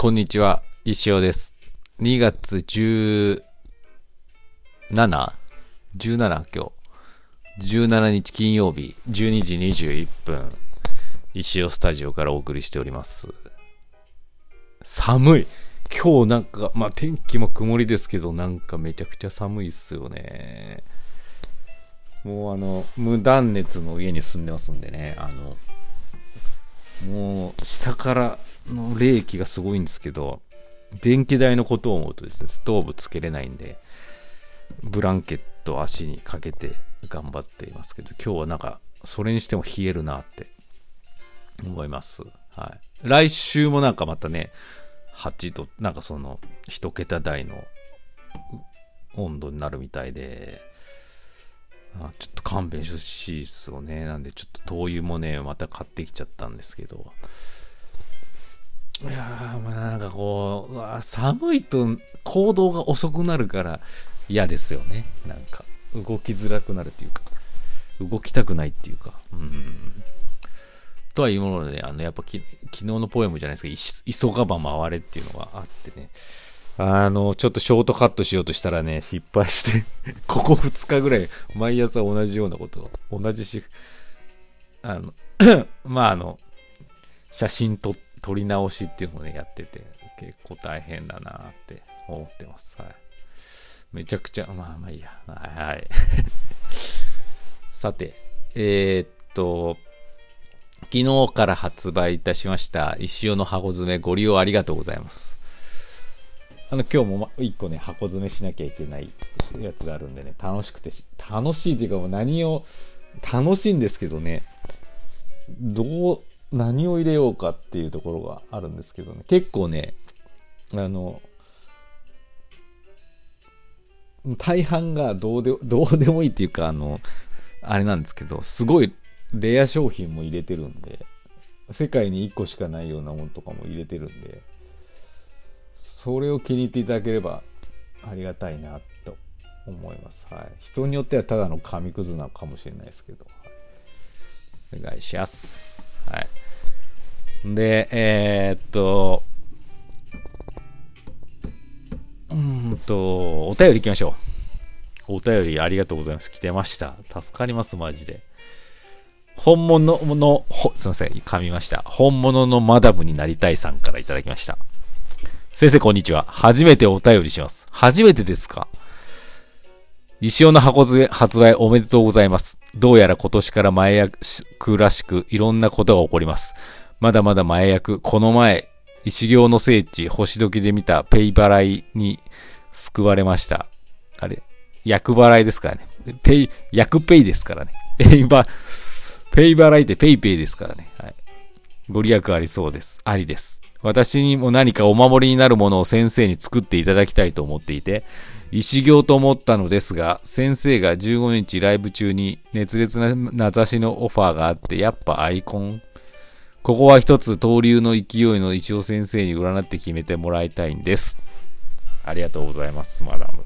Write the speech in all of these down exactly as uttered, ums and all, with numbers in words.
こんにちは、石尾です。にがつじゅうなな、 じゅうなな、今日じゅうしちにち金曜日じゅうにじにじゅういっぷん、石尾スタジオからお送りしております。寒い。今日なんか、まあ天気も曇りですけど、なんかめちゃくちゃ寒いっすよね。もうあの無断熱の家に住んでますんでね、あのもう下からの冷気がすごいんですけど、電気代のことを思うとですね、ストーブつけれないんでブランケットを足にかけて頑張っていますけど、今日はなんかそれにしても冷えるなって思います。はい、来週もなんかまたねはちど、なんかその一桁台の温度になるみたいで、あ、ちょっと勘弁してほしいっすよね。なんでちょっと灯油もねまた買ってきちゃったんですけど、いやー、まあなんかこう寒いと行動が遅くなるから嫌ですよね。なんか動きづらくなるというか、動きたくないっていうか、うん、とはいうもので、あのやっぱき昨日のポエムじゃないですか、急がば回れっていうのがあってね、あのちょっとショートカットしようとしたらね失敗してここふつかぐらい毎朝同じようなことを同じしあのまああの写真撮撮り直しっていうのをねやってて、結構大変だなって思ってます。はい、めちゃくちゃ、まあまあいいや、はい、はい、さて、えー、っと昨日から発売いたしました石尾の箱詰め、ご利用ありがとうございます。あの今日もいっこね箱詰めしなきゃいけないやつがあるんでね、楽しくて楽しいっていうか、もう何を楽しいんですけどね、どう何を入れようかっていうところがあるんですけどね、結構ねあの大半がどうでどうでもいいっていうか、あのあれなんですけど、すごいレア商品も入れてるんで、世界にいっこしかないようなものとかも入れてるんで、それを気に入っていただければありがたいなと思います。はい、人によってはただの紙くずなのかもしれないですけど、はい、お願いします。はい、でえー、っとうーんとお便りいきましょう。お便りありがとうございます。来てました。助かります、マジで。本物のすいません噛みました本物のマダムになりたいさんからいただきました。先生こんにちは。初めてお便りします。初めてですか。石尾の箱詰め発売おめでとうございます。どうやら今年から前役らしくいろんなことが起こります。まだまだ前役、この前石行の聖地星時で見たペイ払いに救われました。あれ役払いですからね、ペイ役ペイですからね、ペイバペイ払いってペイペイですからね。はい、ご利益ありそうです。ありです。私にも何かお守りになるものを先生に作っていただきたいと思っていて、石行と思ったのですが、先生がじゅうごにちライブ中に熱烈な名指しのオファーがあって、やっぱアイコン、ここは一つ登竜の勢いの石尾先生に占って決めてもらいたいんです。ありがとうございます、マダム。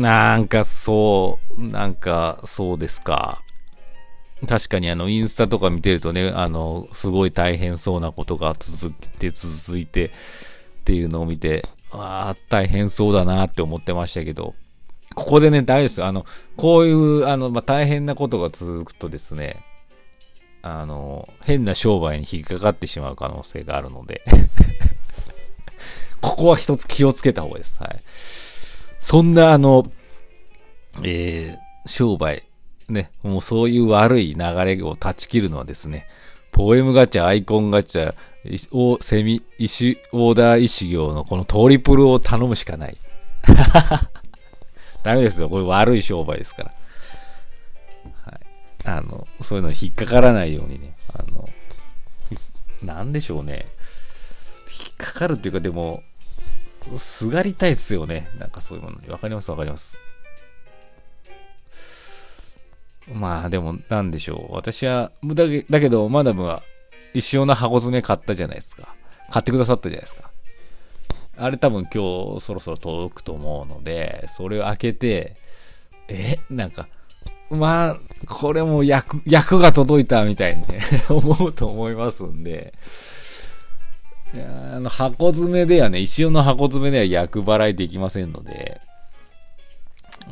なんかそう、なんかそうですか。確かにあのインスタとか見てるとね、あの、すごい大変そうなことが続いて続いてっていうのを見て、ああ、大変そうだなって思ってましたけど、ここでね、大事ですよ。あの、こういう、あの、まあ、大変なことが続くとですね、あの、変な商売に引っかかってしまう可能性があるので、ここは一つ気をつけた方がいいです。はい。そんなあの、えー、商売、ね、もうそういう悪い流れを断ち切るのはですね、ポエムガチャ、アイコンガチャ、おセミ、石、オーダー石行のこのトリプルを頼むしかない。ダメですよ、これ悪い商売ですから。はい、あの、そういうのに引っかからないようにね、あの、なんでしょうね、引っかかるっていうか、でも、すがりたいっすよね。なんかそういうものに。わかります、わかります。まあでも、なんでしょう。私は、だけ、だけど、マダムは、石尾の箱詰め買ったじゃないですか。買ってくださったじゃないですか。あれ多分今日、そろそろ届くと思うので、それを開けて、えなんか、まあ、これも役、役が届いたみたいにね、思うと思いますんで、いや、あの箱詰めではね、一応の箱詰めでは厄払いできませんので、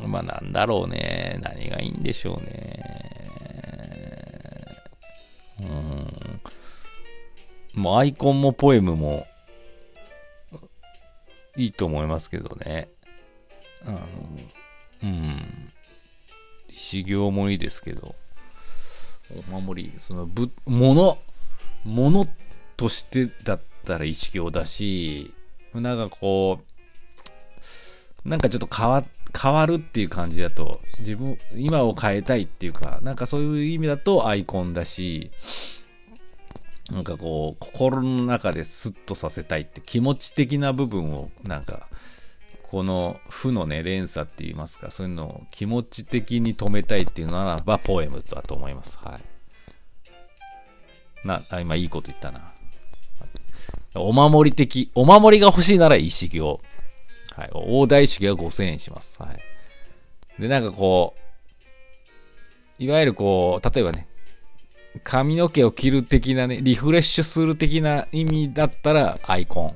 まあなんだろうね、何がいいんでしょうね。うん、もうアイコンもポエムもいいと思いますけどね。あの、うん、修行もいいですけど、お守り、そのぶ物物としてだったら意識を出し、なんかこう、なんかちょっと変わ変わるっていう感じだと、自分今を変えたいっていうか、なんかそういう意味だとアイコンだし、なんかこう心の中でスッとさせたいって気持ち的な部分を、なんかこの負のね連鎖って言いますか、そういうのを気持ち的に止めたいっていうならばポエムだと思います。はい。なあ、今いいこと言ったな。お守り的、お守りが欲しいなら石行。はい。大台式はごせんえんします。はい。で、なんかこう、いわゆるこう、例えばね、髪の毛を切る的なね、リフレッシュする的な意味だったらアイコン。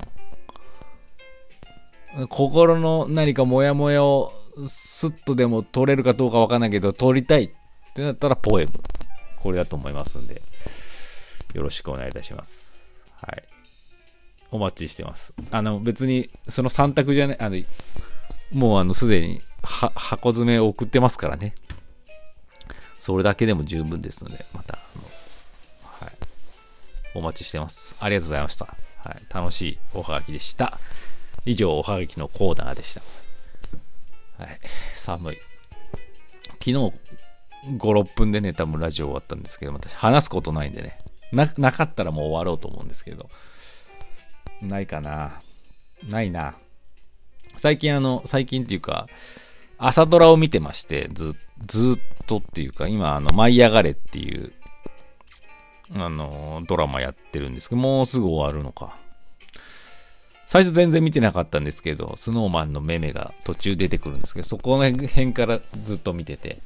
心の何かモヤモヤをスッとでも取れるかどうかわかんないけど、取りたいってなったらポエム。これだと思いますんで、よろしくお願いいたします。はい。お待ちしてます。あの別にそのさん択じゃない、あのもうあのすでには箱詰めを送ってますからね。それだけでも十分ですので、またあの、はい、お待ちしてます。ありがとうございました。はい、楽しいおはがきでした。以上おはがきのコーナーでした。はい、寒い。昨日ご、ろっぷんでね多分ラジオ終わったんですけど、私話すことないんでね、ななかったらもう終わろうと思うんですけど。ないかな。ないな。最近あの、最近っていうか、朝ドラを見てまして、ず、ずっとっていうか、今あの、舞い上がれっていう、あの、ドラマやってるんですけど、もうすぐ終わるのか。最初全然見てなかったんですけど、スノーマンのメメが途中出てくるんですけど、そこの辺からずっと見てて、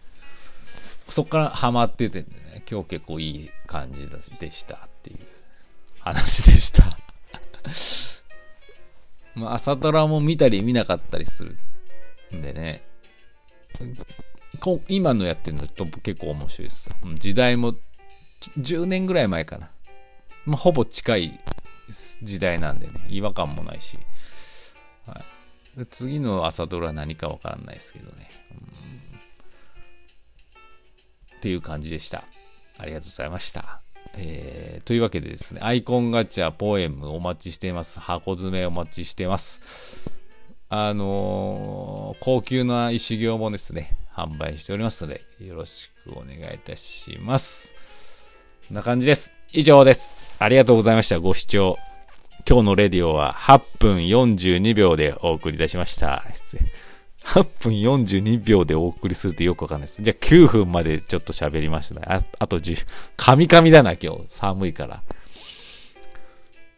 そっからハマってて、ね、今日結構いい感じでしたっていう話でした。まあ朝ドラも見たり見なかったりするんでね、今のやってるのと結構面白いですよ。時代もじゅうねんぐらい前かな、まあ、ほぼ近い時代なんでね、違和感もないし、はい、で次の朝ドラ何か分からないですけどね、うんっていう感じでした。ありがとうございました。えー、というわけでですね、アイコンガチャ、ポエムお待ちしています。箱詰めお待ちしています。あのー、高級な石行もですね、販売しておりますので、よろしくお願いいたします。こんな感じです。以上です。ありがとうございました。ご視聴。今日のレディオははっぷんよんじゅうにびょうでお送りいたしました。失礼。はっぷんよんじゅうにびょうでお送りするってよくわかんないです。じゃあきゅうふんまでちょっと喋りましたね。あ、あとじゅう。カミカミだな、今日。寒いから。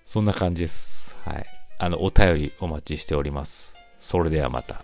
そんな感じです。はい。あの、お便りお待ちしております。それではまた。